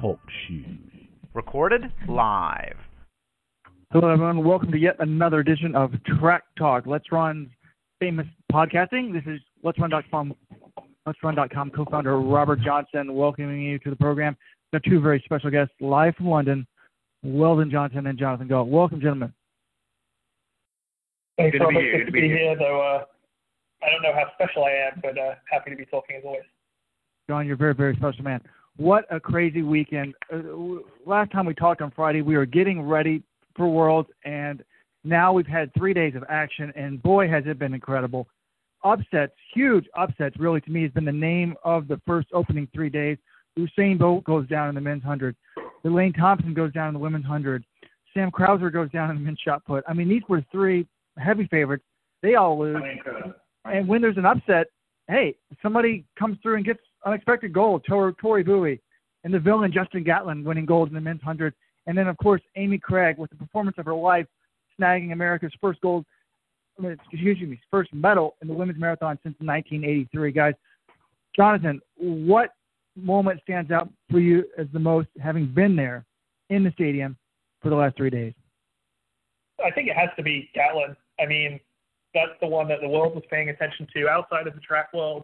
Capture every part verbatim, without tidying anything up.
Talk shoes. Recorded live. Hello, everyone. Welcome to yet another edition of Track Talk, Let's Run's famous podcasting. This is Let's Run dot com. Let's Run dot com co-founder Robert Johnson welcoming you to the program. We've got two very special guests live from London, Weldon Johnson and Jonathan Gull. Welcome, gentlemen. Thanks, Robert. Good to be here. Good to be here, though uh, I don't know how special I am, but uh, happy to be talking as always. John, you're a very, very special man. What a crazy weekend. Uh, last time we talked on Friday, we were getting ready for Worlds, and now we've had three days of action, and boy, has it been incredible. Upsets, huge upsets, really, to me, has been the name of the first opening three days. Usain Bolt goes down in the men's one hundred. Elaine Thompson goes down in the women's one hundred. Sam Crouser goes down in the men's shot put. I mean, these were three heavy favorites. They all lose. And when there's an upset, hey, somebody comes through and gets unexpected gold. Tor- Tori Bowie and the villain Justin Gatlin winning gold in the men's one hundred. And then, of course, Amy Cragg with the performance of her life, snagging America's first gold. Excuse me, first medal in the women's marathon since nineteen eighty-three, guys. Jonathan, what moment stands out for you as the most, having been there in the stadium for the last three days? I think it has to be Gatlin. I mean, that's the one that the world was paying attention to outside of the track world.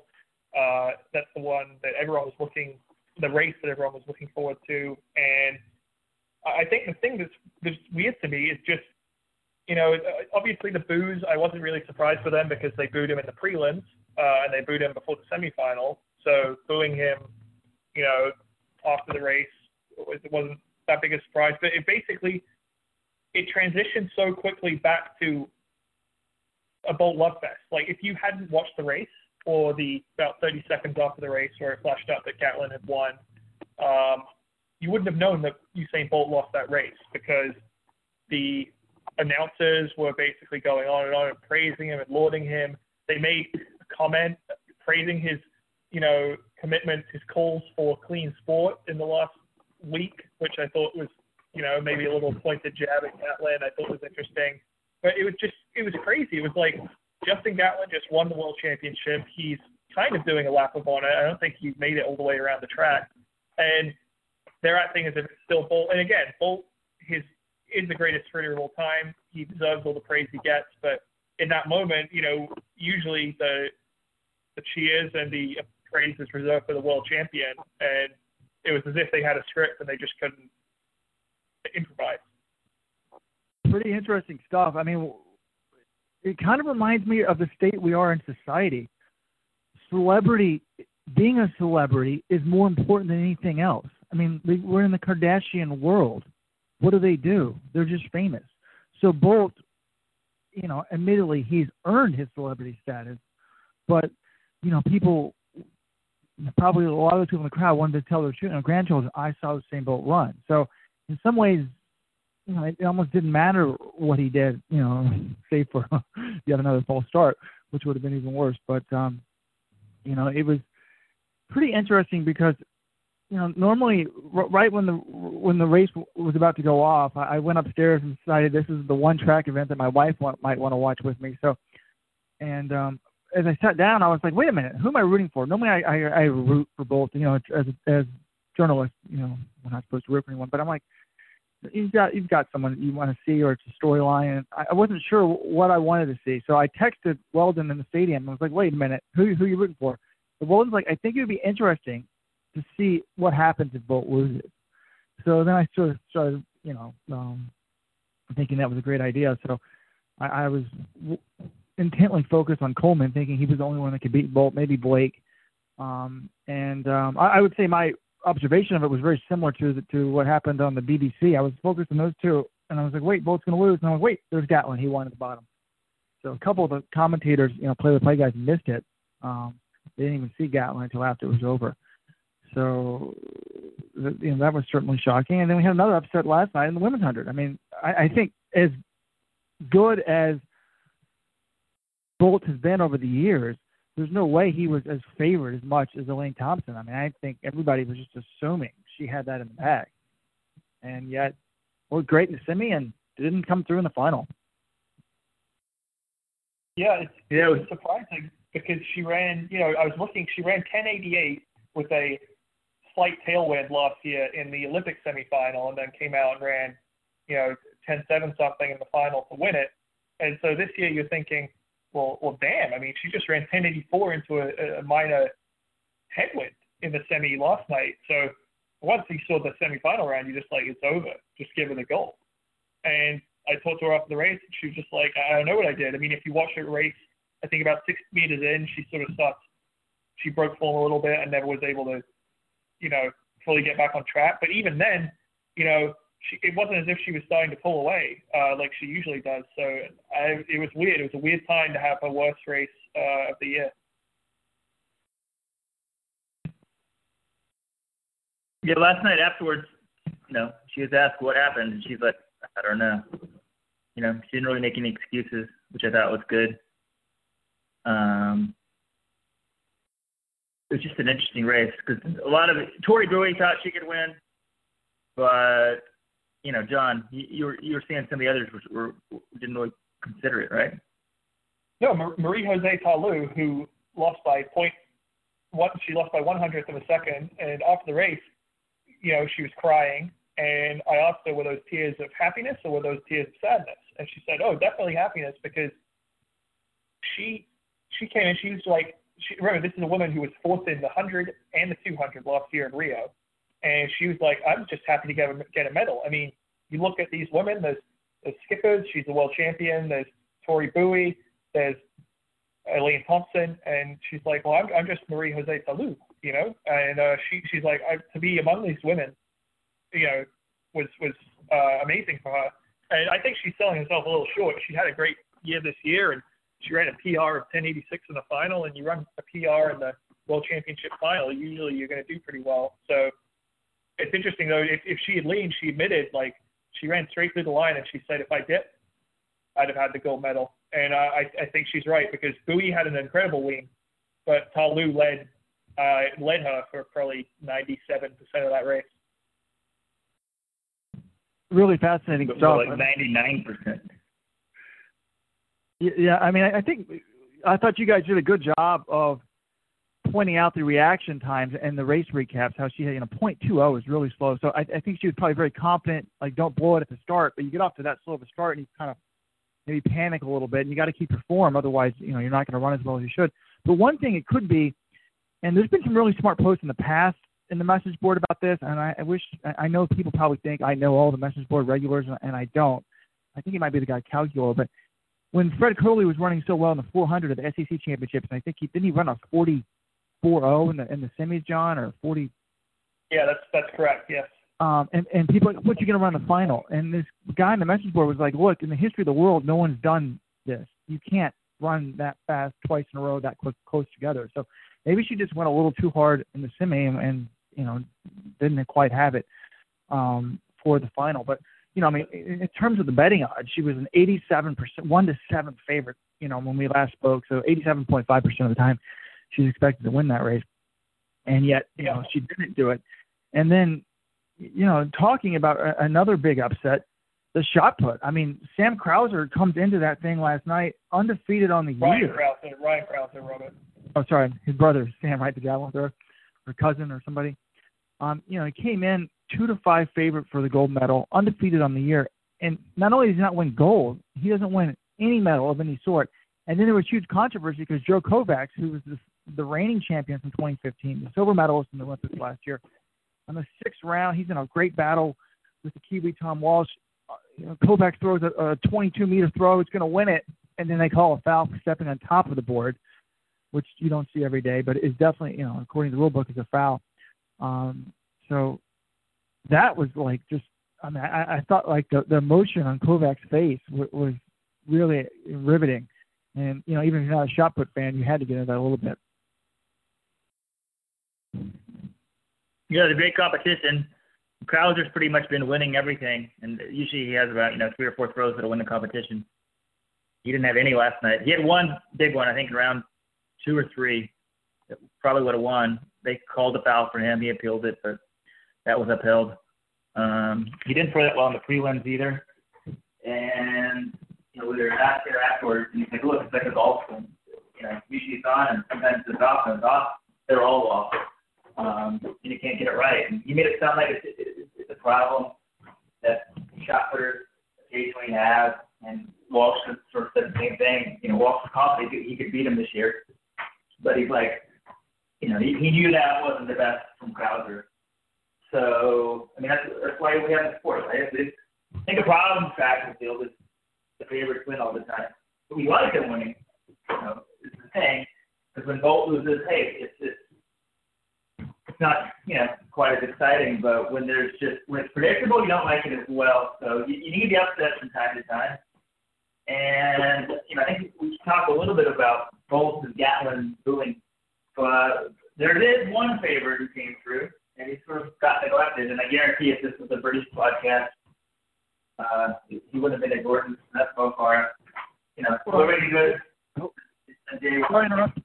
Uh, that's the one that everyone was looking, the race that everyone was looking forward to. And I think the thing that's, that's weird to me is just, you know, obviously the boos, I wasn't really surprised for them because they booed him in the prelims uh, and they booed him before the semifinal. So booing him, you know, after the race, it wasn't that big a surprise. But it basically, it transitioned so quickly back to a Bolt love fest. Like if you hadn't watched the race or the about thirty seconds after the race where it flashed out that Gatlin had won, um, you wouldn't have known that Usain Bolt lost that race because the announcers were basically going on and on and praising him and lauding him. They made a comment praising his, you know, commitment, his calls for clean sport in the last week, which I thought was, you know, maybe a little pointed jab at Gatlin. I thought was interesting. But it was just, it was crazy. It was like Justin Gatlin just won the world championship. He's kind of doing a lap of honor. I don't think he made it all the way around the track. And they're acting as if it's still Bolt. And again, Bolt, his, is the greatest sprinter of all time. He deserves all the praise he gets, but in that moment, you know, usually the the cheers and the praise is reserved for the world champion, and it was as if they had a script and they just couldn't improvise. Pretty interesting stuff. I mean, it kind of reminds me of the state we are in society. Celebrity, being a celebrity is more important than anything else. I mean, we're in the Kardashian world. What do they do? They're just famous. So Bolt, you know, admittedly, he's earned his celebrity status, but, you know, people, probably a lot of the people in the crowd wanted to tell their children, grandchildren, I saw Usain Bolt run. So in some ways, you know, it almost didn't matter what he did, you know, save for yet another false start, which would have been even worse. But, um, you know, it was pretty interesting because, you know, normally right when the when the race was about to go off, I went upstairs and decided this is the one track event that my wife want, might want to watch with me. So, and um, as I sat down, I was like, wait a minute, who am I rooting for? Normally I, I, I root for both, you know, as as journalist, you know, we're not supposed to root for anyone, but I'm like, you've got you've got someone you want to see or it's a storyline. I, I wasn't sure what I wanted to see, so I texted Weldon in the stadium and I was like, wait a minute, who who are you rooting for? And Weldon's like, I think it would be interesting to see what happens if Bolt loses. So then I sort of started, you know, um, thinking that was a great idea. So I, I was w- intently focused on Coleman, thinking he was the only one that could beat Bolt, maybe Blake. Um, and um, I, I would say my observation of it was very similar to the, to what happened on the B B C. I was focused on those two, and I was like, wait, Bolt's going to lose. And I was like, wait, there's Gatlin. He won at the bottom. So a couple of the commentators, you know, play-by-play guys missed it. Um, They didn't even see Gatlin until after it was over. So, you know, that was certainly shocking. And then we had another upset last night in the women's one hundred. I mean, I, I think as good as Bolt has been over the years, there's no way he was as favored as much as Elaine Thompson. I mean, I think everybody was just assuming she had that in the bag. And yet, well, great in Semenya didn't come through in the final. Yeah, it's, yeah, it was surprising because she ran, you know, I was looking, she ran ten eighty-eight with a slight tailwind last year in the Olympic semifinal and then came out and ran, you know, ten seven something in the final to win it. And so this year you're thinking, well, well, damn, I mean, she just ran ten eighty-four into a, a minor headwind in the semi last night. So once you saw the semifinal round, you're just like, it's over. Just give it a goal. And I talked to her after the race, and she was just like, I don't know what I did. I mean, if you watch her race, I think about six meters in, she sort of starts, she broke form a little bit and never was able to, you know, fully get back on track. But even then, you know, she, it wasn't as if she was starting to pull away uh, like she usually does. So I, it was weird. It was a weird time to have her worst race uh, of the year. Yeah, last night afterwards, you know, she was asked what happened, and she's like, I don't know. You know, she didn't really make any excuses, which I thought was good. Um, it was just an interesting race because a lot of it, Tori Bowie thought she could win, but you know, John, you, you were you were saying some of the others were, were didn't really consider it, right? No, Marie-Josée Ta Lou, who lost by point one, she lost by one hundredth of a second, and after the race, you know, she was crying. And I asked her, were those tears of happiness or were those tears of sadness? And she said, oh, definitely happiness, because she she came and she was like, she, remember, this is a woman who was fourth in the one hundred and the two hundred last year in Rio. And she was like, I'm just happy to get a, get a medal. I mean, you look at these women, there's, there's skippers, she's a world champion, there's Tori Bowie, there's Elaine Thompson, and she's like, well, I'm, I'm just Marie-Josée Ta Lou, you know? And uh, she she's like, I, to be among these women, you know, was was uh, amazing for her. And I think she's selling herself a little short. She had a great year this year, and she ran a P R of ten eighty-six in the final, and you run a P R in the World Championship final, usually you're going to do pretty well. So it's interesting, though, if, if she had leaned, she admitted, like, she ran straight through the line, and she said, if I dipped, I'd have had the gold medal. And uh, I, I think she's right, because Bowie had an incredible lean, but Ta Lou led, uh, led her for probably ninety-seven percent of that race. Really fascinating but stuff. Like ninety-nine percent. Yeah, I mean, I think I thought you guys did a good job of pointing out the reaction times and the race recaps. How she had, you know, point two zero is really slow. So I, I think she was probably very confident. Like, don't blow it at the start, but you get off to that slow of a start and you kind of maybe panic a little bit, and you got to keep your form, otherwise, you know, you're not going to run as well as you should. But one thing it could be, and there's been some really smart posts in the past in the message board about this, and I, I wish I know people probably think I know all the message board regulars, and, and I don't. I think he might be the guy Calculo, but when Fred Coley was running so well in the four hundred at the S E C championships, and I think he didn't he run a forty-four oh in the in the semis, John, or forty. Yeah, that's that's correct. Yes. Um, and and people, like, what you going to run the final? And this guy in the message board was like, look, in the history of the world, no one's done this. You can't run that fast twice in a row that close, close together. So maybe she just went a little too hard in the semi and, and you know, didn't quite have it um, for the final. But, you know, I mean, in, in terms of the betting odds, she was an eighty-seven percent, one to seven favorite, you know, when we last spoke. So eighty-seven point five percent of the time she's expected to win that race. And yet, you know, she didn't do it. And then, you know, talking about a, another big upset, the shot put. I mean, Sam Crouser comes into that thing last night undefeated on the Ryan year. Crouser, Ryan Crouser, Robert. Oh, sorry, his brother, Sam, right, the javelin thrower, or cousin or somebody. Um, you know, he came in two to five favorite for the gold medal, undefeated on the year. And not only does he not win gold, he doesn't win any medal of any sort. And then there was huge controversy because Joe Kovacs, who was the, the reigning champion from twenty fifteen, the silver medalist in the Olympics last year, on the sixth round, he's in a great battle with the Kiwi Tom Walsh. Uh, you know, Kovacs throws a twenty-two meter throw, he's going to win it, and then they call a foul for stepping on top of the board, which you don't see every day, but it's definitely, you know, according to the rule book, is a foul. Um, so that was like just, I mean, I, I thought like the, the emotion on Kovac's face w- was really riveting. And, you know, even if you're not a shot put fan, you had to get into that a little bit. you know, the great competition. Crowser's pretty much been winning everything, and usually he has about, you know, three or four throws that'll win the competition. He didn't have any last night. He had one big one, I think, in round two or three. It probably would have won. They called a foul for him. He appealed it, but that was upheld. Um, he didn't throw that well in the prelims either. And, you know, we were out there afterwards, and he's like, look, it's like a golf swing. You know, usually it's on, and sometimes it's off, and it's off. They're all off. Um, and you can't get it right. And you made it sound like it's, it's, it's a problem that shot putters occasionally have, and Walsh sort of said the same thing. You know, Walsh was confident he could, he could beat him this year, but he's like, you know, he, he knew that wasn't the best from Crouser. So, I mean, that's, that's why we have the sport, right? It's, I think the problem in track and field is the favorites win all the time. But we like them winning. You know, it's the thing, because when Bolt loses, hey, it's it's It's not, you know, quite as exciting, but when there's just when it's predictable, you don't like it as well. So you, you need the upset from time to time. And you know, I think we should talk a little bit about Bolt and Gatlin booing. But there is one favorite who came through, and he sort of got neglected. And I guarantee, if this was a British podcast, uh, he wouldn't have been at Gordon's. That's Mo Farah. You know, well, already good. Oh, sorry to interrupt.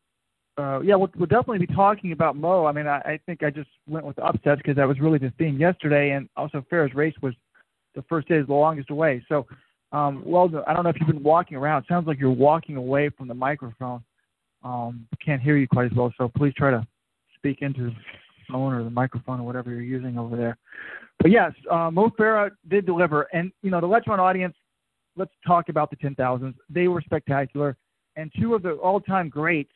Uh, yeah, we'll, we'll definitely be talking about Mo. I mean, I, I think I just went with the upsets because that was really the theme yesterday, and also Farah's race was the first day is the longest away. So, um, well, I don't know if you've been walking around. It sounds like you're walking away from the microphone. Um, can't hear you quite as well, so please try to speak into the phone or the microphone or whatever you're using over there. But, yes, uh, Mo Farah did deliver. And, you know, the Let's Run audience, let's talk about the ten thousands. They were spectacular. And two of the all-time greats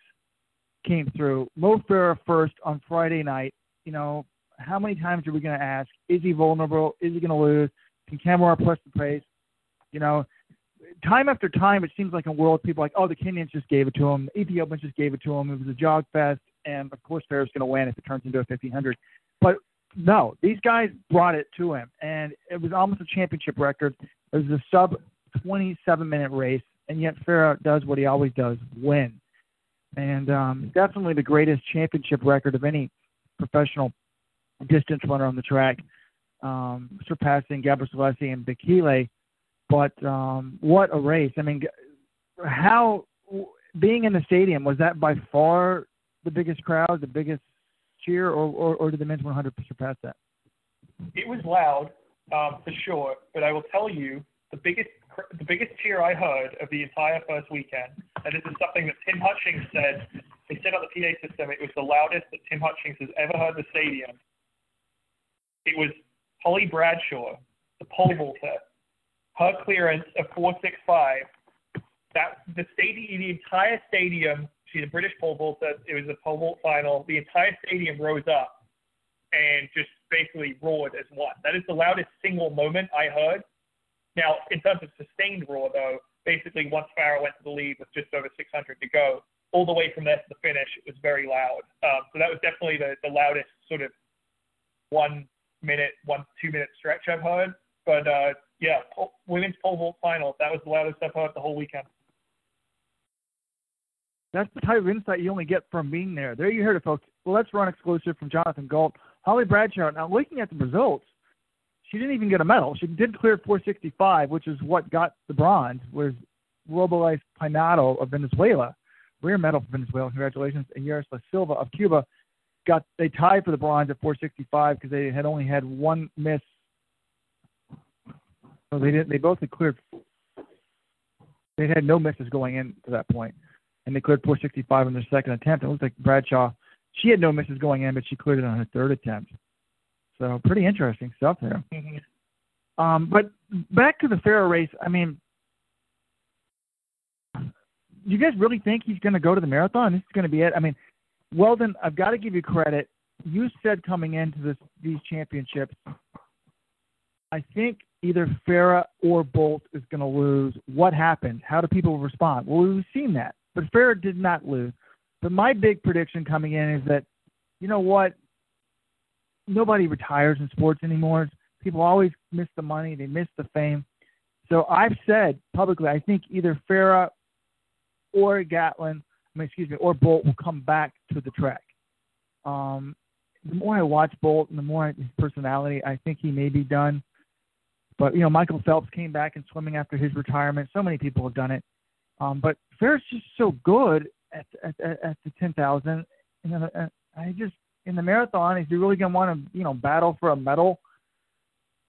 came through. Mo Farah first on Friday night. You know, how many times are we going to ask, is he vulnerable? Is he going to lose? Can Camara press the pace? You know, time after time, it seems like in world, people are like, oh, the Kenyans just gave it to him. The Ethiopians just gave it to him. It was a jog fest. And, of course, Farah's going to win if it turns into a fifteen hundred. But, no, these guys brought it to him. And it was almost a championship record. It was a sub twenty-seven minute race. And yet Farah does what he always does, win. And um, definitely the greatest championship record of any professional distance runner on the track, um, surpassing Gebrselassie and Bekele. But um, what a race. I mean, how being in the stadium, was that by far the biggest crowd, the biggest cheer, or, or, or did the men's one hundred surpass that? It was loud, um, for sure, but I will tell you the biggest The biggest cheer I heard of the entire first weekend, and this is something that Tim Hutchings said, they said on the P A system, it was the loudest that Tim Hutchings has ever heard the stadium. It was Holly Bradshaw, the pole vaulter, her clearance of four sixty-five. That the stadium, the entire stadium, she's a British pole vaulter, it was a pole vault final, the entire stadium rose up and just basically roared as one. That is the loudest single moment I heard. Now, in terms of sustained roar, though, basically once Farah went to the lead with just over six hundred to go, all the way from there to the finish, it was very loud. Um, so that was definitely the, the loudest sort of one-minute, one, two-minute stretch I've heard. But, uh, yeah, pole, women's pole vault final, that was the loudest I've heard the whole weekend. That's the type of insight you only get from being there. There you heard it, folks. Let's Run exclusive from Jonathan Gull. Holly Bradshaw, now looking at the results, she didn't even get a medal. She did clear four sixty-five, which is what got the bronze, was Robles Pinato of Venezuela, rear medal for Venezuela. Congratulations. And Yaroslav Silva of Cuba got they tied for the bronze at four sixty-five because they had only had one miss. So they didn't. They both had cleared. They had no misses going in to that point, and they cleared four sixty-five in their second attempt. It looked like Bradshaw. She had no misses going in, but she cleared it on her third attempt. So pretty interesting stuff there. Mm-hmm. Um, but back to the Farah race, I mean, do you guys really think he's going to go to the marathon? This is going to be it? I mean, Weldon, I've got to give you credit. You said coming into this, these championships, I think either Farah or Bolt is going to lose. What happened? How do people respond? Well, we've seen that. But Farah did not lose. But my big prediction coming in is that, you know what, nobody retires in sports anymore. People always miss the money. They miss the fame. So I've said publicly, I think either Farah or Gatlin, I mean, excuse me, or Bolt will come back to the track. Um, the more I watch Bolt and the more I, his personality, I think he may be done. But, you know, Michael Phelps came back in swimming after his retirement. So many people have done it. Um, but Farah's just so good at, at, at the ten thousand. And I just, in the marathon, is he really going to want to, you know, battle for a medal?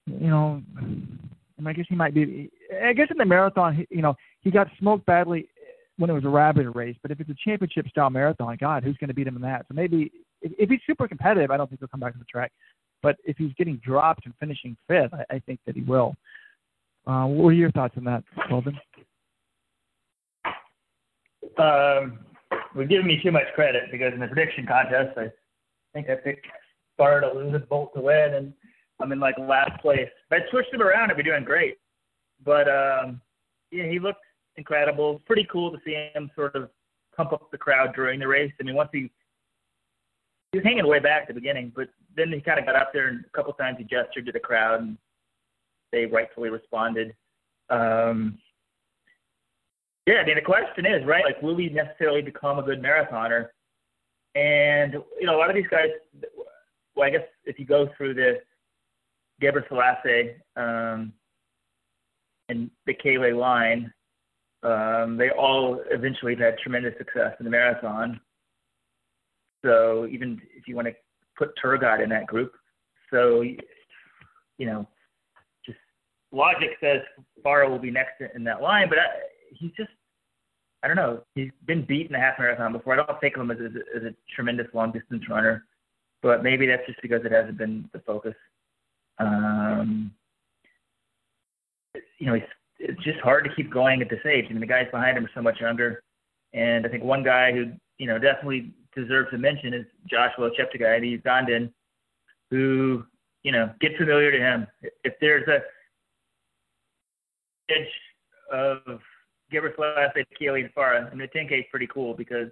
You know, and I guess he might be. I guess in the marathon, he, you know, he got smoked badly when it was a rabbit race. But if it's a championship-style marathon, God, who's going to beat him in that? So maybe if, if he's super competitive, I don't think he'll come back to the track. But if he's getting dropped and finishing fifth, I, I think that he will. Uh, what were your thoughts on that, Weldon? Um, we're giving me too much credit because in the prediction contest, I think I picked Farah to lose and Bolt to win, and I'm in, like, last place. If I switched him around, I'd be doing great. But, um, yeah, he looked incredible. Pretty cool to see him sort of pump up the crowd during the race. I mean, once he – he was hanging way back at the beginning, but then he kind of got up there, and a couple times he gestured to the crowd, and they rightfully responded. Um, yeah, I mean, the question is, right, like, will he necessarily become a good marathoner? And, you know, a lot of these guys – well, I guess if you go through the – Gebrselassie um, and Bekele line, um, they all eventually had tremendous success in the marathon. So even if you want to put Turgot in that group, so, you know, just logic says Farah will be next in that line, but I, he's just, I don't know, he's been beat in a half marathon before. I don't think of him as a, as a tremendous long-distance runner, but maybe that's just because it hasn't been the focus. Um, you know, it's, it's just hard to keep going at this age. I mean, the guys behind him are so much younger. And I think one guy who, you know, definitely deserves a mention is Joshua Cheptegei, the Ugandan, who, you know, get familiar to him. If there's a edge of Gebrselassie, Keeley, and Farah, I mean, the ten K is pretty cool because,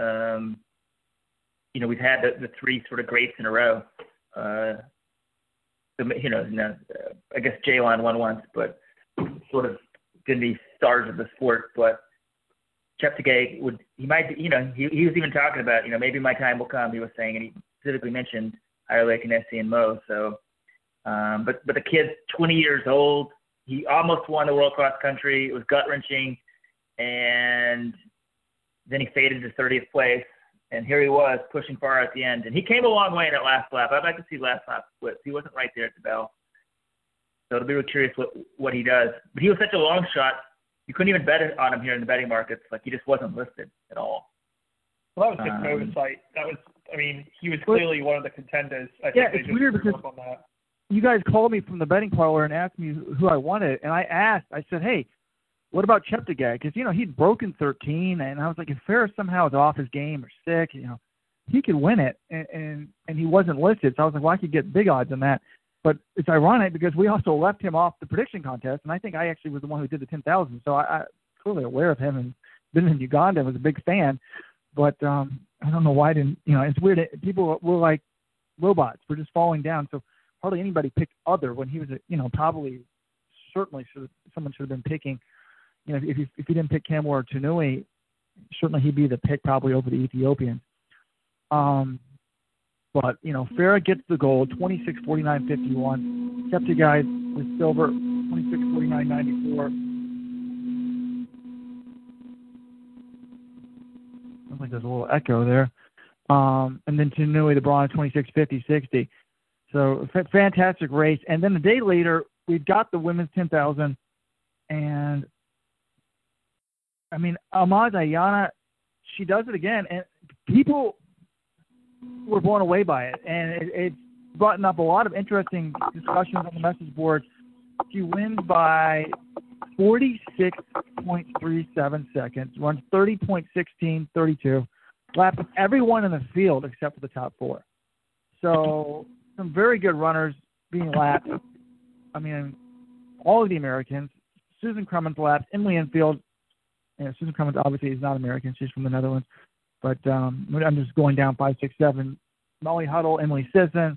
um, you know, we've had the, the three sort of greats in a row. Uh, you know, you know uh, I guess Jalon won once, but sort of going to be stars of the sport. But Cheptegei would, he might, you know, he, he was even talking about, you know, maybe my time will come, he was saying, and he specifically mentioned Ayala Kinesi and Mo. So, um, but, but the kid's twenty years old. He almost won the World Cross Country. It was gut wrenching. And then he faded to thirtieth place. And here he was pushing Farah at the end. And he came a long way in that last lap. I'd like to see last lap splits. He wasn't right there at the bell. So it'll be real curious what, what he does. But he was such a long shot, you couldn't even bet on him here in the betting markets. Like, he just wasn't listed at all. Well, that was just um, an oversight. That was, I mean, he was clearly one of the contenders. I yeah, think it's just weird because on that. You guys called me from the betting parlor and asked me who I wanted. And I asked, I said, hey, what about Cheptegei? Because, you know, he'd broken thirteen, and I was like, if Farah somehow is off his game or sick, you know, he could win it, and, and and he wasn't listed. So I was like, well, I could get big odds on that. But it's ironic because we also left him off the prediction contest, and I think I actually was the one who did the ten thousand. So I, I totally aware of him, and been in Uganda, was a big fan. But um, I don't know why I didn't, you know, it's weird. People were like robots. We're just falling down. So hardly anybody picked other when he was, a, you know, probably certainly should have, someone should have been picking. You know, if you, if you didn't pick Campbell or Tanui, certainly he'd be the pick probably over the Ethiopian. Um, but, you know, Farah gets the gold, twenty-six forty-nine fifty-one. Cheptegei with silver, twenty-six forty-nine ninety-four. Sounds like there's a little echo there. Um, and then Tanui, the bronze, twenty-six fifty sixty. So f- fantastic race. And then the day later, we've got the women's ten thousand. And I mean, Almaz Ayana, she does it again, and people were blown away by it. And it, it's brought up a lot of interesting discussions on the message board. She wins by forty-six point three seven seconds, runs thirty point one six three two, laps everyone in the field except for the top four. So some very good runners being lapped. I mean, all of the Americans. Susan Crummins lapped, Emily Infeld. You know, Susan Crummins obviously is not American. She's from the Netherlands. But um, I'm just going down five, six, seven. Molly Huddle, Emily Simpson,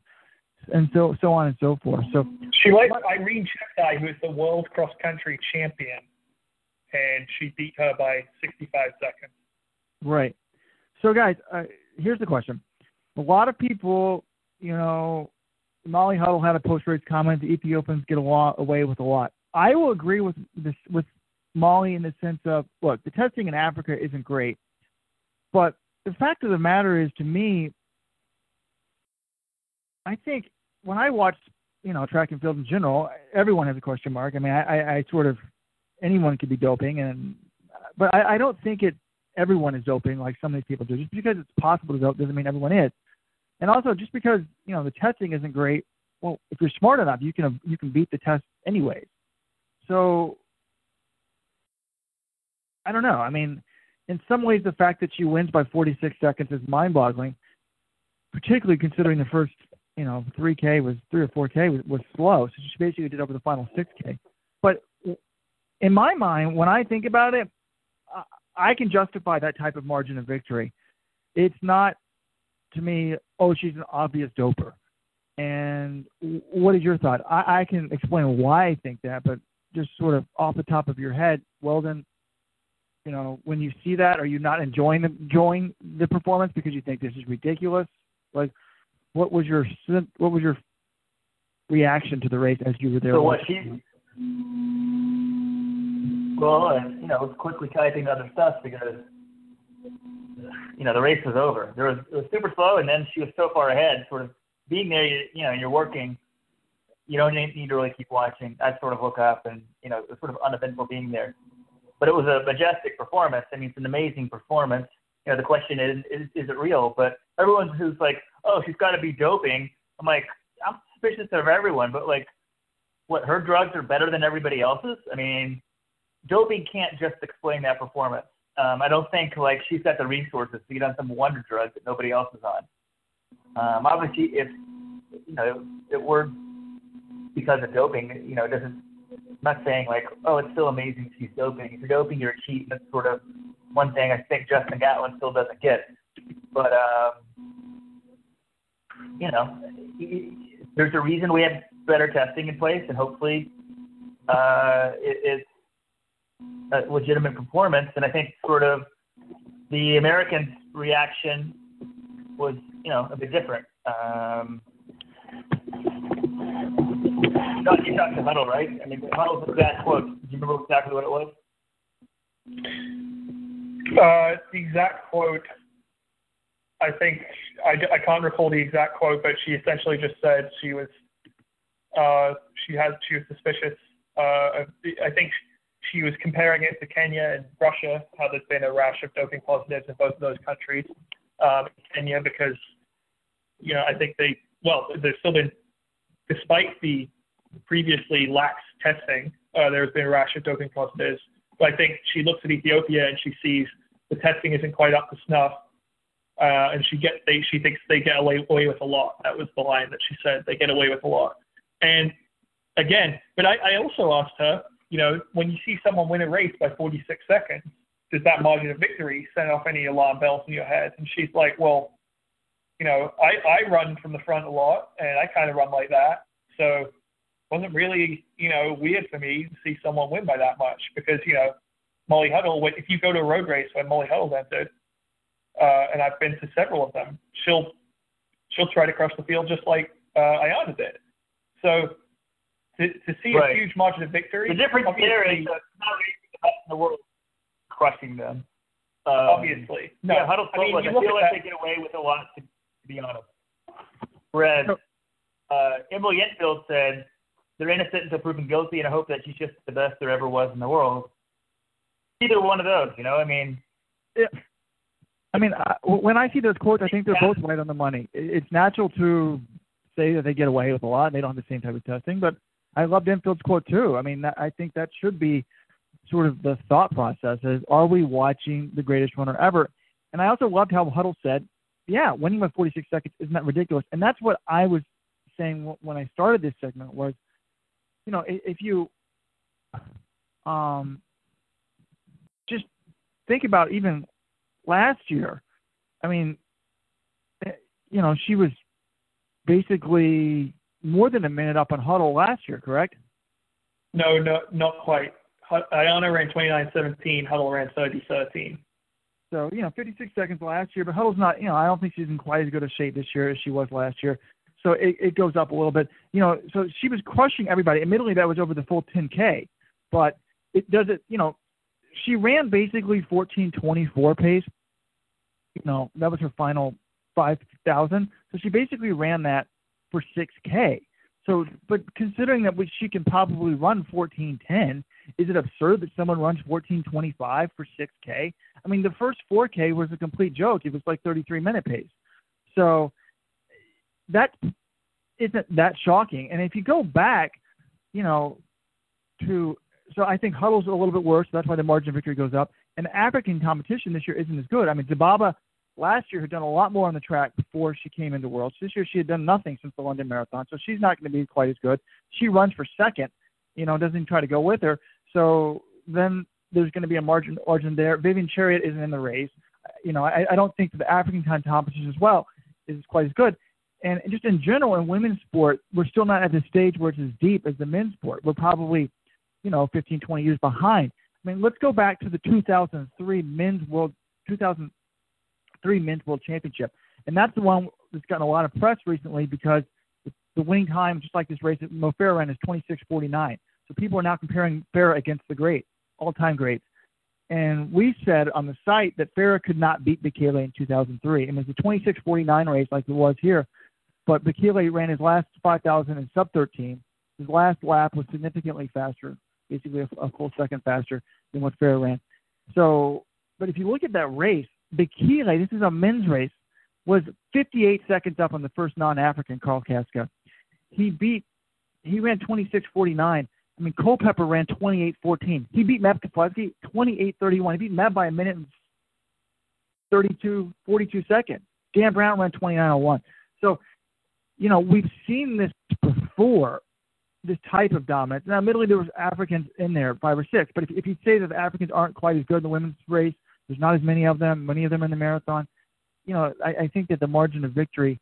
and so so on and so forth. So she liked Irene Cheptegei, who is the world cross-country champion, and she beat her by sixty-five seconds. Right. So, guys, uh, here's the question. A lot of people, you know, Molly Huddle had a post-race comment, the Ethiopians get a lot, away with a lot. I will agree with this, with Molly in the sense of, look, the testing in Africa isn't great, but the fact of the matter is, to me, I think when I watch, you know, track and field in general, everyone has a question mark. I mean, I, I, I sort of, anyone could be doping, and but I, I don't think it, everyone is doping like some of these people do. Just because it's possible to dope doesn't mean everyone is. And also, just because, you know, the testing isn't great, well, if you're smart enough, you can you can beat the test anyways. So, I don't know. I mean, in some ways, the fact that she wins by forty-six seconds is mind-boggling, particularly considering the first, you know, three K was three or four K was, was slow. So she basically did over the final six K. But in my mind, when I think about it, I can justify that type of margin of victory. It's not, to me, oh, she's an obvious doper. And what is your thought? I, I can explain why I think that, but just sort of off the top of your head, well then, you know, when you see that, are you not enjoying the, enjoying the performance because you think this is ridiculous? Like, what was your what was your reaction to the race as you were there? So what she? Well, and, you know, I was quickly typing other stuff because, you know, the race was over. There was, it was super slow, and then she was so far ahead. Sort of being there, you, you know, you're working. You don't need to really keep watching. I'd sort of look up, and, you know, it was sort of uneventful being there. But it was a majestic performance. I mean, it's an amazing performance. You know, the question is, is, is it real? But everyone who's like, oh, she's got to be doping. I'm like, I'm suspicious of everyone, but, like, what, her drugs are better than everybody else's? I mean, doping can't just explain that performance. Um, I don't think, like, she's got the resources to get on some wonder drug that nobody else is on. Um, obviously, if, you know, it were because of doping, you know, it doesn't, I'm not saying, like, oh, it's still amazing she's doping. If you're doping, you're a cheat. That's sort of one thing I think Justin Gatlin still doesn't get. But, um, you know, there's a reason we have better testing in place, and hopefully uh, it, it's a legitimate performance. And I think sort of the Americans' reaction was, you know, a bit different. Um, you talked to Huddle, right? I mean, Huddle's exact quote. Do you remember exactly what it was? Uh, the exact quote, I think, I, I can't recall the exact quote, but she essentially just said she was, uh, she has, she was suspicious. Uh, of the, I think she was comparing it to Kenya and Russia, how there's been a rash of doping positives in both of those countries. Um, Kenya, because, you know, I think they, well, there's still been, despite the previously lax testing, uh, there's been a rash of doping positives. But I think she looks at Ethiopia and she sees the testing isn't quite up to snuff, uh, and she get they she thinks they get away, away with a lot. That was the line that she said, they get away with a lot. And again, but I, I also asked her, you know, when you see someone win a race by forty-six seconds, does that margin of victory send off any alarm bells in your head? And she's like, well, you know, I, I run from the front a lot, and I kind of run like that. So wasn't really, you know, weird for me to see someone win by that much because, you know, Molly Huddle, if you go to a road race when Molly Huddle's entered, uh, and I've been to several of them, she'll she'll try to crush the field just like uh, Ayana did. So to, to see right. a huge margin of victory. The difference here is that it's not racing the best in the world crushing them. Um, obviously. No, yeah, Huddle, I mean, you I feel like that. They get away with a lot, to, to be honest. Whereas uh, Emily Infeld said, they're innocent until proven guilty, and I hope that she's just the best there ever was in the world. Either one of those, you know, I mean. Yeah. I mean, I, when I see those quotes, I think they're both right on the money. It's natural to say that they get away with a lot and they don't have the same type of testing, but I loved Infield's quote too. I mean, I think that should be sort of the thought process is, are we watching the greatest runner ever? And I also loved how Huddle said, yeah, winning by forty-six seconds, isn't that ridiculous? And that's what I was saying when I started this segment was, you know, if you um, just think about even last year, I mean, you know, she was basically more than a minute up on Huddle last year, correct? No, no, not quite. Ayana ran twenty-nine seventeen, Huddle ran thirty thirteen. So, you know, fifty-six seconds last year, but Huddle's not, you know, I don't think she's in quite as good a shape this year as she was last year. So it, it goes up a little bit. You know, so she was crushing everybody. Admittedly, that was over the full ten K, but it doesn't, you know, she ran basically fourteen twenty-four pace. You know, that was her final five thousand. So she basically ran that for six K. So, but considering that she can probably run fourteen ten, is it absurd that someone runs fourteen twenty-five for six K? I mean, the first four K was a complete joke. It was like thirty-three minute pace. So that isn't that shocking. And if you go back, you know, to – so I think Huddle's a little bit worse. So that's why the margin of victory goes up. And the African competition this year isn't as good. I mean, Dibaba last year had done a lot more on the track before she came into Worlds. This year she had done nothing since the London Marathon, so she's not going to be quite as good. She runs for second, you know, doesn't even try to go with her. So then there's going to be a margin margin there. Vivian Cheruiyot isn't in the race. You know, I, I don't think that the African competition as well is quite as good. And just in general, in women's sport, we're still not at the stage where it's as deep as the men's sport. We're probably, you know, fifteen, twenty years behind. I mean, let's go back to the two thousand three men's world, two thousand three men's world championship, and that's the one that's gotten a lot of press recently because the winning time, just like this race that Mo Farah ran, is twenty-six forty-nine. So people are now comparing Farah against the great, all-time greats. And we said on the site that Farah could not beat Bekele in two thousand three, and it was a twenty-six forty-nine race like it was here. But Bekele ran his last five thousand in sub thirteen. His last lap was significantly faster, basically a, a full second faster than what Farah ran. So, but if you look at that race, Bekele, this is a men's race, was fifty-eight seconds up on the first non-African, Carl Kaska. He beat, he ran twenty-six forty-nine. I mean, Culpepper ran twenty-eight fourteen. He beat Mab Kapleski twenty-eight thirty-one. He beat Mab by a minute and thirty-two, forty-two seconds. Dan Brown ran twenty-nine oh one. So, you know, we've seen this before, this type of dominance. Now, admittedly, there was Africans in there, five or six, but if, if you say that the Africans aren't quite as good in the women's race, there's not as many of them, many of them in the marathon, you know, I, I think that the margin of victory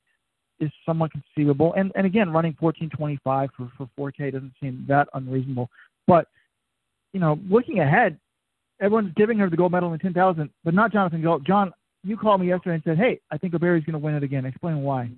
is somewhat conceivable. And, and again, running fourteen twenty-five for, for four K doesn't seem that unreasonable. But, you know, looking ahead, everyone's giving her the gold medal in ten thousand, but not Jonathan Gull. John, you called me yesterday and said, hey, I think Obiri's going to win it again. Explain why.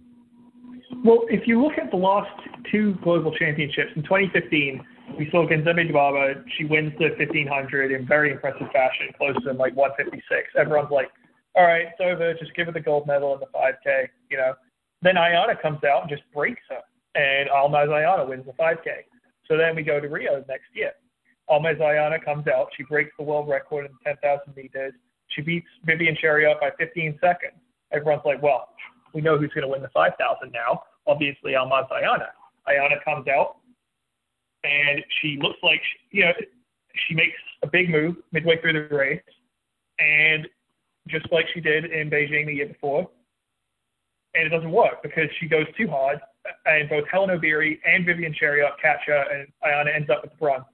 Well, if you look at the last two global championships, in twenty fifteen, we saw Genzebe Dibaba. She wins the fifteen hundred in very impressive fashion, close to like one fifty-six. Everyone's like, all right, it's over. Just give her the gold medal in the five K, you know. Then Ayana comes out and just breaks her, and Almaz Ayana wins the five K. So then we go to Rio next year. Almaz Ayana comes out. She breaks the world record in ten thousand meters. She beats Vivian Cheruiyot by fifteen seconds. Everyone's like, well, we know who's going to win the five thousand now. Obviously, Almaz Ayana. Ayana comes out, and she looks like, she, you know, she makes a big move midway through the race, and just like she did in Beijing the year before, and it doesn't work because she goes too hard, and both Helen Obiri and Vivian Cheruiyot catch her, and Ayana ends up with the bronze.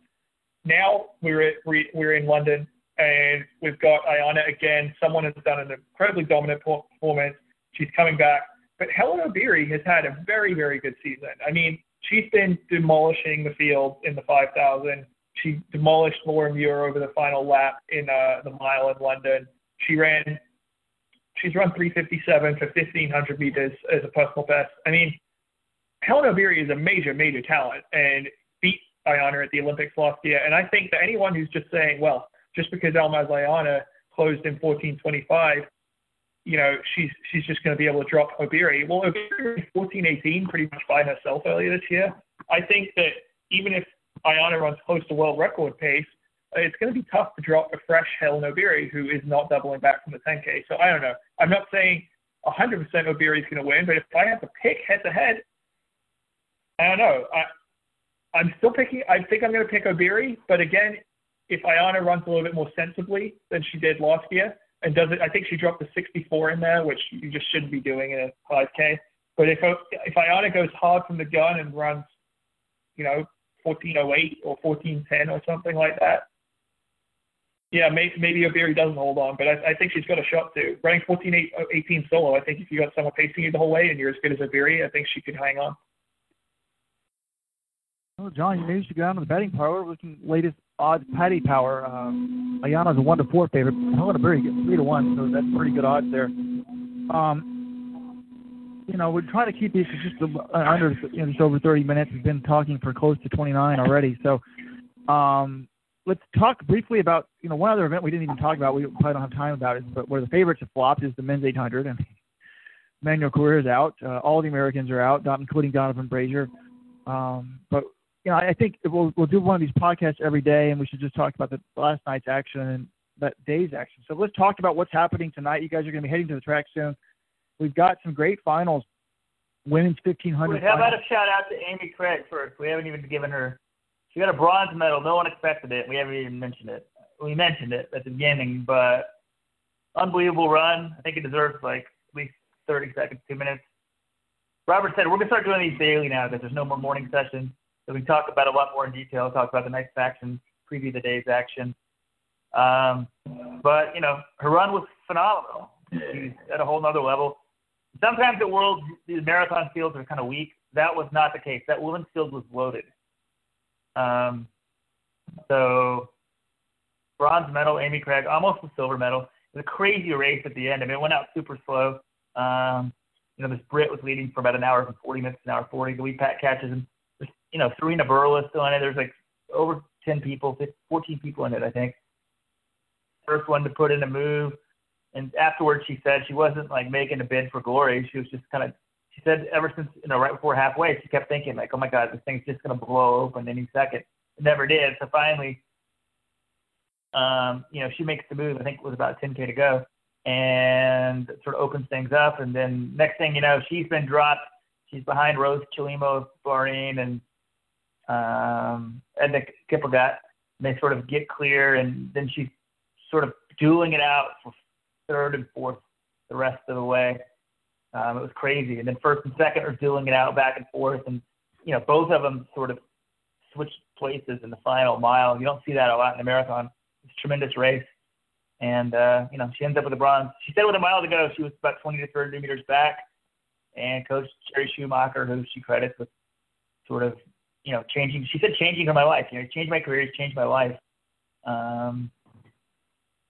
Now we're at, we're in London, and we've got Ayana again. Someone has done an incredibly dominant performance. She's coming back. But Helen Obiri has had a very, very good season. I mean, she's been demolishing the field in the five thousand. She demolished Laura Muir over the final lap in uh, the mile in London. She ran, she's run three fifty-seven for fifteen hundred meters as a personal best. I mean, Helen Obiri is a major, major talent and beat Ayana at the Olympics last year. And I think that anyone who's just saying, well, just because Almaz Ayana closed in fourteen twenty-five, you know, she's she's just going to be able to drop Obiri. Well, Obiri fourteen eighteen pretty much by herself earlier this year. I think that even if Ayana runs close to world record pace, it's going to be tough to drop a fresh Helen Obiri who is not doubling back from the ten K. So I don't know. I'm not saying one hundred percent Obiri is going to win, but if I have to pick head-to-head, I don't know. I, I'm still picking – I think I'm going to pick Obiri, but again, if Ayana runs a little bit more sensibly than she did last year, and does it, I think she dropped a sixty-four in there, which you just shouldn't be doing in a five K. But if if Ayana goes hard from the gun and runs, you know, fourteen oh eight or fourteen ten or something like that, yeah, maybe, maybe Obiri doesn't hold on. But I, I think she's got a shot to. Running fourteen eighteen solo, I think if you got someone pacing you the whole way and you're as good as Obiri, I think she could hang on. Well, John, you maybe should go down to the betting parlor with the latest odds patty power. Um, Ayana's a one to four favorite. Helen Obiri gets three to one, so that's pretty good odds there. Um, you know, we're trying to keep these just under, you know, just over thirty minutes. We've been talking for close to twenty-nine already. So um, let's talk briefly about, you know, one other event we didn't even talk about. We probably don't have time about it, but where the favorites have flopped is the men's eight hundred. And Manuel Correa is out. Uh, all the Americans are out, including Donovan Brazier. Um, but you know, I think we'll we'll do one of these podcasts every day, and we should just talk about the last night's action and that day's action. So let's talk about what's happening tonight. You guys are going to be heading to the track soon. We've got some great finals, women's fifteen hundred. How about a shout out to Amy Cragg first? We haven't even given her. She got a bronze medal. No one expected it. We haven't even mentioned it. We mentioned it at the beginning, but unbelievable run. I think it deserves like at least thirty seconds, two minutes. Robert said we're going to start doing these daily now because there's no more morning sessions. So we talk about a lot more in detail, talk about the next action, preview the day's action. Um, but, you know, her run was phenomenal. She's at a whole other level. Sometimes the world, the marathon fields are kind of weak. That was not the case. That women's field was loaded. Um, so bronze medal, Amy Cragg, almost a silver medal. It was a crazy race at the end. I mean, it went out super slow. Um, you know, this Brit was leading for about an hour and forty minutes, an hour forty. The wee pat catches him. You know, Serena Burl is still in it. There's like over ten people, fourteen people in it, I think. First one to put in a move. And afterwards she said she wasn't like making a bid for glory. She was just kind of, she said ever since, you know, right before halfway, she kept thinking like, oh my God, this thing's just going to blow open any second. It never did. So finally, um, you know, she makes the move. I think it was about ten K to go and sort of opens things up. And then next thing you know, she's been dropped. She's behind Rose Chilimo of Bahrain and, Um, and the Kipyegon, they sort of get clear, and then she's sort of dueling it out for third and fourth the rest of the way. Um, it was crazy. And then first and second are dueling it out back and forth, and, you know, both of them sort of switched places in the final mile. You don't see that a lot in the marathon. It's a tremendous race. And, uh, you know, she ends up with a bronze. She said with a mile to go, she was about twenty to thirty meters back, and Coach Jerry Schumacher, who she credits with sort of, you know, changing, she said changing her my life, you know, changed my career, changed my life, um,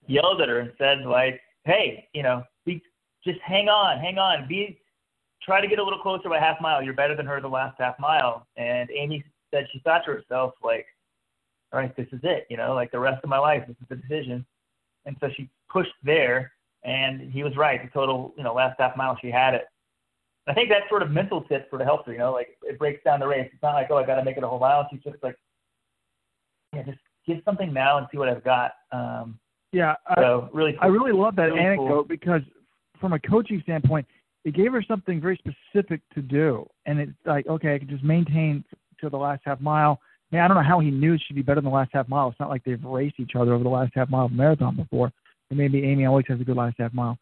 yelled at her and said, like, hey, you know, be, just hang on, hang on, be, try to get a little closer by half mile. You're better than her the last half mile. And Amy said she thought to herself, like, all right, this is it, you know, like the rest of my life, this is the decision. And so she pushed there, and he was right. The total, you know, last half mile, she had it. I think that sort of mental tip sort of helps her, you know, like it breaks down the race. It's not like, oh, I got to make it a whole mile. She's just like, yeah, just give something now and see what I've got. Um, yeah. So I, really cool. I really love that really anecdote cool. Because from a coaching standpoint, it gave her something very specific to do. And it's like, okay, I can just maintain to the last half mile. Man, I don't know how he knew she'd be better than the last half mile. It's not like they've raced each other over the last half mile of the marathon before. And maybe Amy always has a good last half mile.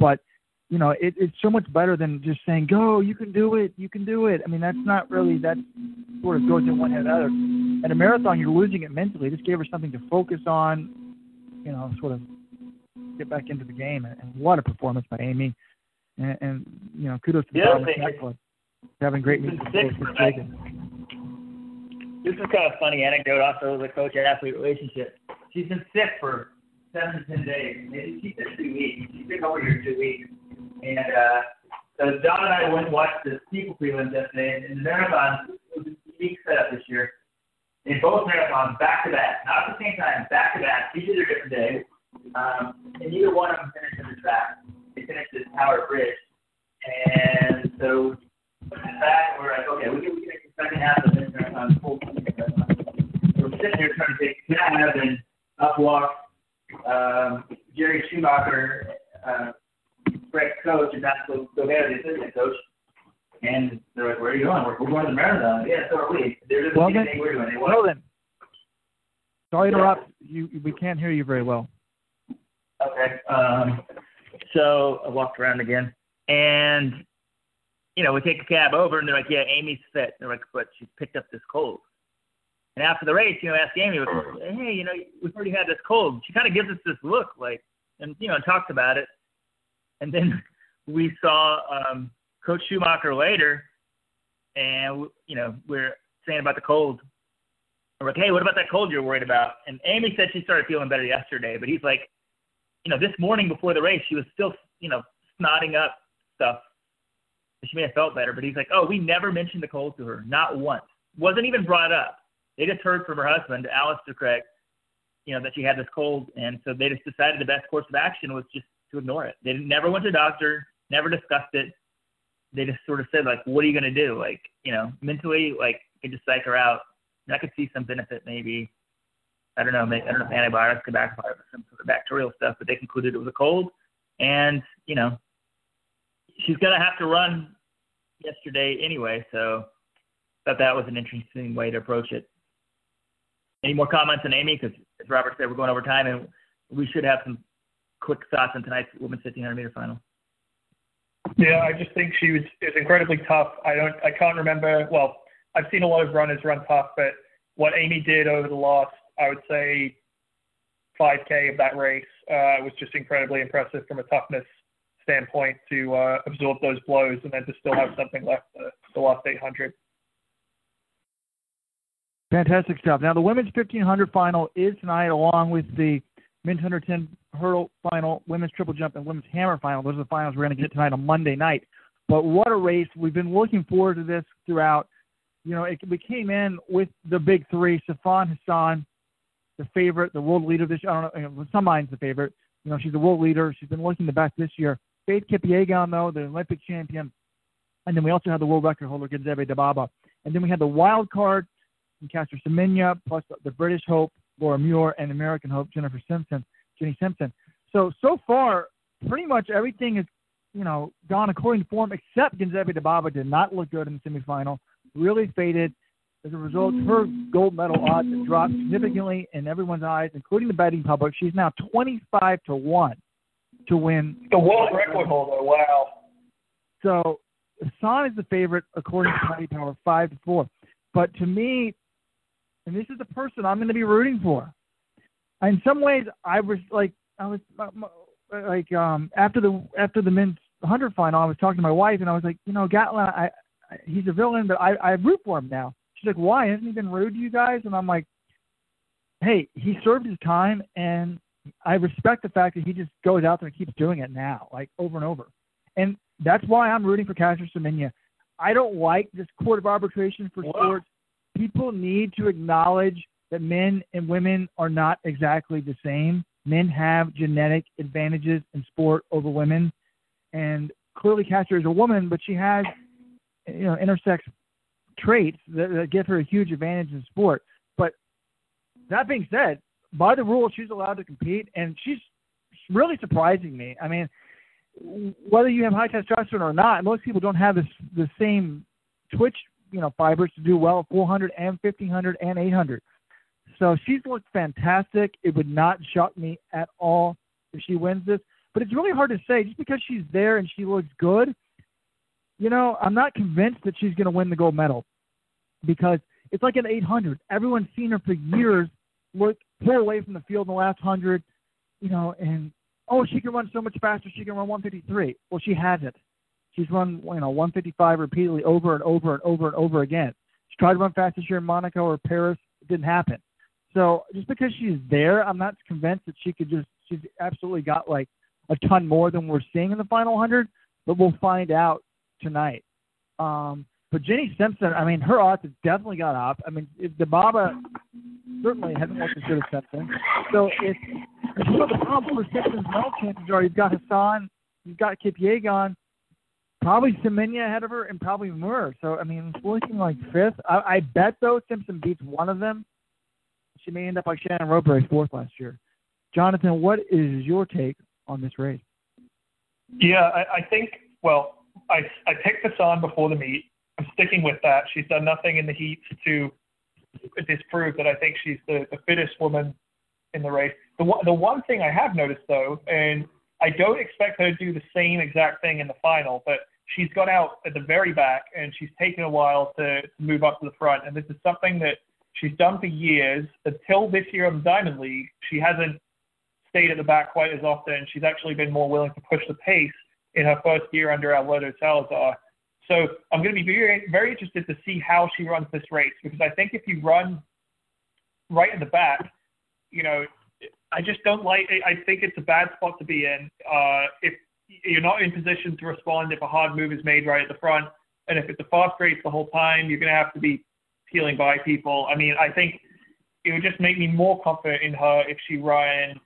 But you know, it, it's so much better than just saying, go, you can do it, you can do it. I mean, that's not really, that sort of goes in one head or the other. At a marathon, you're losing it mentally. This gave her something to focus on, you know, sort of get back into the game. And, and what a performance by Amy. And, and you know, kudos to the Dallas Club. Having great music. This is kind of a funny anecdote also, the coach-athlete relationship. She's been sick for seven to ten days. Maybe she's been two weeks. She's been over here two weeks. And uh, so John and I went and watched the steeple prelims yesterday, and the marathon was a unique setup this year. In both marathons, back to back, not at the same time, back to back, each of their different days. Um, and neither one of them finished in the track. They finished at Tower Bridge. And so we went back, and we were like, okay, we can, we can make the second half of this marathon full. So we're sitting here trying to take time and up walk um, Jerry Schumacher. Uh, coach and that's go go ahead the assistant coach. And they're like, where are you going? We're, we're going to the marathon. Yeah, so are we. They're just well, then, we're doing it. Well then. Sorry to yeah. interrupt. You we can't hear you very well. Okay. Um, so I walked around again. And you know, we take a cab over and they're like, yeah, Amy's fit. And they're like, but she picked up this cold. And after the race, you know, ask Amy, hey, you know, we've already had this cold. She kinda gives us this look like and you know, talks about it. And then we saw um, Coach Schumacher later, and, you know, we're saying about the cold. We're like, hey, what about that cold you're worried about? And Amy said she started feeling better yesterday, but he's like, you know, this morning before the race, she was still, you know, snotting up stuff. She may have felt better, but he's like, oh, we never mentioned the cold to her, not once. Wasn't even brought up. They just heard from her husband, Alistair Craig, you know, that she had this cold, and so they just decided the best course of action was just to ignore it. They never went to a doctor, never discussed it. They just sort of said, like, what are you going to do? Like, you know, mentally, like, you just psych her out. And I could see some benefit maybe. I don't know, maybe, I don't know if antibiotics could backfire or some sort of bacterial stuff, but they concluded it was a cold. And, you know, she's going to have to run yesterday anyway, so I thought that was an interesting way to approach it. Any more comments on Amy? Because, as Robert said, we're going over time, and we should have some quick thoughts on tonight's women's fifteen hundred meter final. Yeah, I just think she was, was incredibly tough. I don't, I can't remember. Well, I've seen a lot of runners run tough, but what Amy did over the last, I would say, five K of that race uh, was just incredibly impressive from a toughness standpoint to uh, absorb those blows and then to still have something left for the last eight hundred. Fantastic stuff. Now, the women's fifteen hundred final is tonight, along with the men's one ten hurdle final, women's triple jump, and women's hammer final. Those are the finals we're going to get tonight on Monday night. But what a race. We've been looking forward to this throughout. You know, it, we came in with the big three, Sifan Hassan, the favorite, the world leader this year. I don't know, some mind's the favorite. You know, she's the world leader. She's been looking the best this year. Faith Kipyegon, though, the Olympic champion. And then we also had the world record holder, Genzebe Dibaba. And then we had the wild card, Caster Semenya, plus the British hope, Laura Muir, and American hope, Jennifer Simpson, Jenny Simpson. So, so far, pretty much everything has, you know, gone according to form, except Genzebe Dibaba did not look good in the semifinal, really faded. As a result, her gold medal odds have dropped significantly in everyone's eyes, including the betting public. She's now twenty-five to one to win. The world record holder, wow. So, Hassan is the favorite, according to Mighty Power, five to four. But to me, and this is the person I'm going to be rooting for. In some ways, I was like, I was like, um, after the after the men's one hundred final, I was talking to my wife, and I was like, you know, Gatlin, I, I he's a villain, but I, I root for him now. She's like, why? Hasn't he been rude to you guys? And I'm like, hey, he served his time, and I respect the fact that he just goes out there and keeps doing it now, like over and over. And that's why I'm rooting for Caster Semenya. I don't like this court of arbitration for what? Sports. People need to acknowledge that men and women are not exactly the same. Men have genetic advantages in sport over women. And clearly Caster is a woman, but she has, you know, intersex traits that, that give her a huge advantage in sport. But that being said, by the rules, she's allowed to compete, and she's really surprising me. I mean, whether you have high testosterone or not, most people don't have this, the same twitch, you know, fibers to do well at four hundred and fifteen hundred and eight hundred. So she's looked fantastic. It would not shock me at all if she wins this. But it's really hard to say just because she's there and she looks good. You know, I'm not convinced that she's going to win the gold medal because it's like an eight hundred. Everyone's seen her for years look pull away from the field in the last one hundred, you know, and, oh, she can run so much faster. She can run one fifty-three. Well, she hasn't. She's run, you know, one fifty-five repeatedly over and over and over and over again. She tried to run fast this year in Monaco or Paris. It didn't happen. So just because she's there, I'm not convinced that she could just – she's absolutely got, like, a ton more than we're seeing in the final one hundred, but we'll find out tonight. Um, but Jenny Simpson, I mean, her odds have definitely got up. I mean, if Dibaba certainly hasn't looked as good as Simpson. So if you look at the problem for Simpson's medal chances are, you've got Hassan, you've got Kipyegon, probably Semenya ahead of her, and probably Moore. So, I mean, it's looking like fifth. I, I bet, though, Simpson beats one of them. She may end up like Shannon Roberry, fourth last year. Jonathan, what is your take on this race? Yeah, I, I think, well, I, I picked Hassan before the meet. I'm sticking with that. She's done nothing in the heat to disprove that I think she's the, the fittest woman in the race. The one, the one thing I have noticed, though, and I don't expect her to do the same exact thing in the final, but she's got out at the very back, and she's taken a while to move up to the front. And this is something that she's done for years. Until this year on the Diamond League, she hasn't stayed at the back quite as often. She's actually been more willing to push the pace in her first year under Alberto Salazar. So I'm going to be very, very interested to see how she runs this race, because I think if you run right at the back, you know, I just don't like it. I think it's a bad spot to be in. Uh, if you're not in position to respond if a hard move is made right at the front, and if it's a fast race the whole time, you're going to have to be peeling by people. I mean, I think it would just make me more confident in her if she ran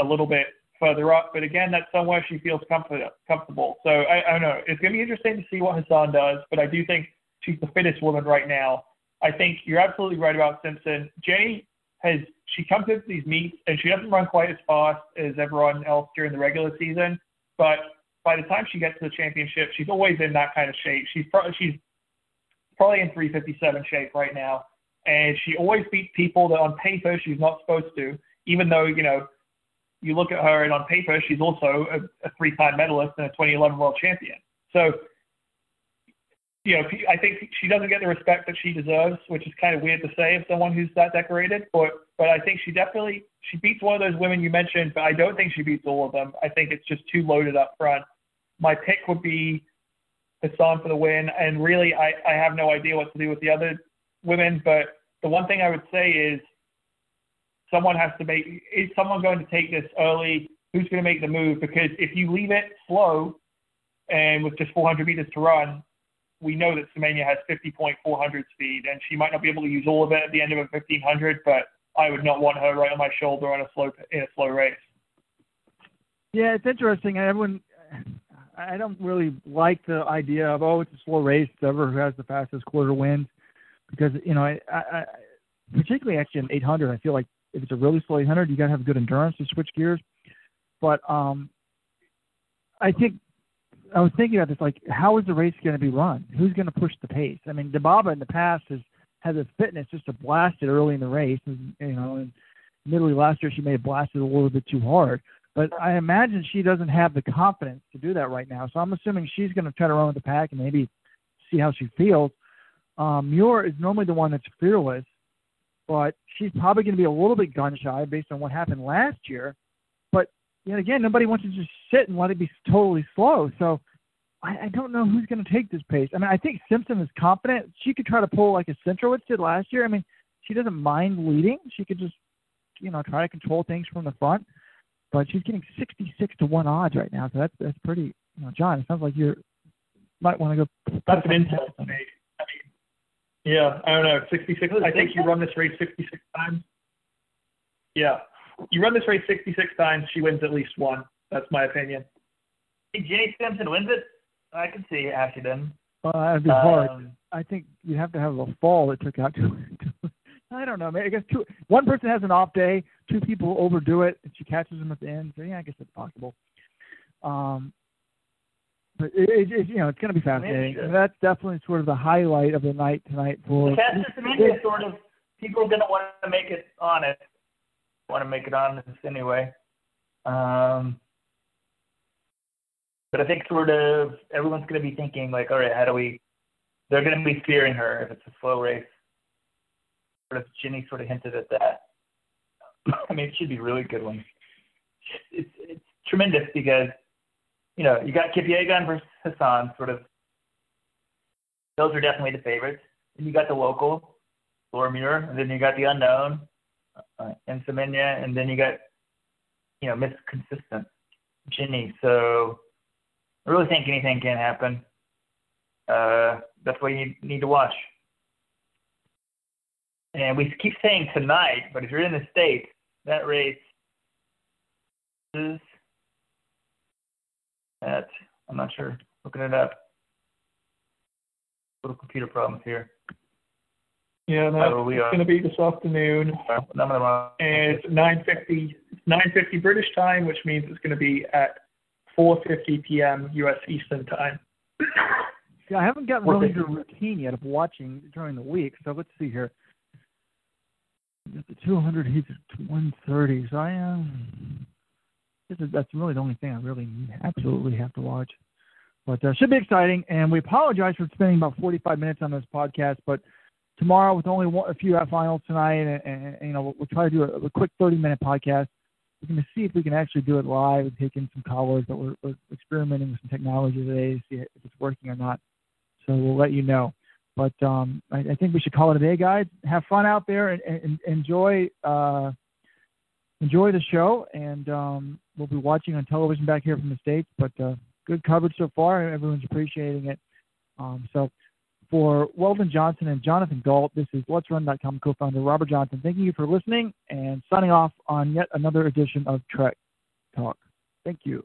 a little bit further up. But again, that's somewhere she feels comfort, comfortable. So I, I don't know. It's going to be interesting to see what Hassan does, but I do think she's the fittest woman right now. I think you're absolutely right about Simpson. Jenny has, she comes into these meets and she doesn't run quite as fast as everyone else during the regular season, but by the time she gets to the championship, she's always in that kind of shape. She's pro- she's probably in three fifty-seven shape right now, and she always beats people that on paper she's not supposed to, even though, you know, you look at her and on paper she's also a, a three-time medalist and a twenty eleven world champion. So, you know, I think she doesn't get the respect that she deserves, which is kind of weird to say of someone who's that decorated. But but I think she definitely she beats one of those women you mentioned, but I don't think she beats all of them. I think it's just too loaded up front. My pick would be Hassan for the win, and really I, I have no idea what to do with the other women. But the one thing I would say is someone has to make – is someone going to take this early? Who's going to make the move? Because if you leave it slow and with just four hundred meters to run – we know that Semenya has fifty point four hundred speed, and she might not be able to use all of it at the end of a fifteen hundred, but I would not want her right on my shoulder on a slow, in a slow race. Yeah, it's interesting. Everyone, I don't really like the idea of, oh, it's a slow race. Whoever has the fastest quarter wins. Because, you know, I, I, particularly actually in eight hundred, I feel like if it's a really slow eight hundred, you got to have good endurance to switch gears. But um, I think – I was thinking about this, like, how is the race going to be run? Who's going to push the pace? I mean, Dibaba in the past has has a fitness just to blast it early in the race. And, you know, and admittedly last year she may have blasted a little bit too hard. But I imagine she doesn't have the confidence to do that right now. So I'm assuming she's going to try to run with the pack and maybe see how she feels. Um, Muir is normally the one that's fearless, but she's probably going to be a little bit gun-shy based on what happened last year. And again, nobody wants to just sit and let it be totally slow. So I, I don't know who's going to take this pace. I mean, I think Simpson is confident. She could try to pull like a Centrowitz did last year. I mean, she doesn't mind leading. She could just, you know, try to control things from the front. But she's getting sixty-six to one odds right now. So that's that's pretty, you know, John, it sounds like you might want to go. That's an insult to me. I mean, yeah, I don't know. sixty-six. I think you run this race sixty-six times. Yeah. You run this race sixty-six times, she wins at least one. That's my opinion. Hey, Jenny Simpson wins it? I can see it after them. Well, that would be um, hard. I think you have to have a fall that took out two. two I don't know. Maybe, I guess two. One person has an off day. Two people overdo it, and she catches them at the end. So, yeah, I guess it's possible. Um, but, it, it, you know, it's going to be fascinating. Sure. And that's definitely sort of the highlight of the night tonight. For Caster Semenya, sort of, people are going to want to make it on it. Want to make it on this anyway. Um, but I think sort of everyone's going to be thinking, like, all right, how do we – they're going to be fearing her if it's a slow race. Sort of Jenny sort of hinted at that. I mean, it should be a really good one. It's, it's tremendous because, you know, you got Kipyegon versus Hassan, sort of. Those are definitely the favorites. And you got the local, Laura Muir, and then you got the unknown. Uh, and Semenya, and then you got, you know, Miss Consistent, Jenny. So I really think anything can happen. Uh, that's what you need to watch. And we keep saying tonight, but if you're in the States, that race is at, I'm not sure, looking it up. Little computer problems here. Yeah, no, it's going to be this afternoon, and it's nine fifty, nine fifty British time, which means it's going to be at four fifty p.m. U S Eastern time. Yeah, I haven't gotten really into a routine yet of watching during the week, so let's see here. The two hundred heats at one thirty, so I am. This is, that's really the only thing I really absolutely have to watch. But it uh, should be exciting, and we apologize for spending about forty-five minutes on this podcast, but tomorrow with only one, a few finals tonight, and, and, and you know we'll, we'll try to do a, a quick thirty-minute podcast. We're going to see if we can actually do it live and take in some callers, but we're, we're experimenting with some technology today to see if it's working or not. So we'll let you know. But um, I, I think we should call it a day, guys. Have fun out there and, and enjoy uh, enjoy the show. And um, we'll be watching on television back here from the States. But uh, good coverage so far, and everyone's appreciating it. Um, so for Weldon Johnson and Jonathan Gull, this is Let's Run dot com co-founder Robert Johnson. Thank you for listening and signing off on yet another edition of Trek Talk. Thank you.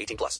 eighteen plus.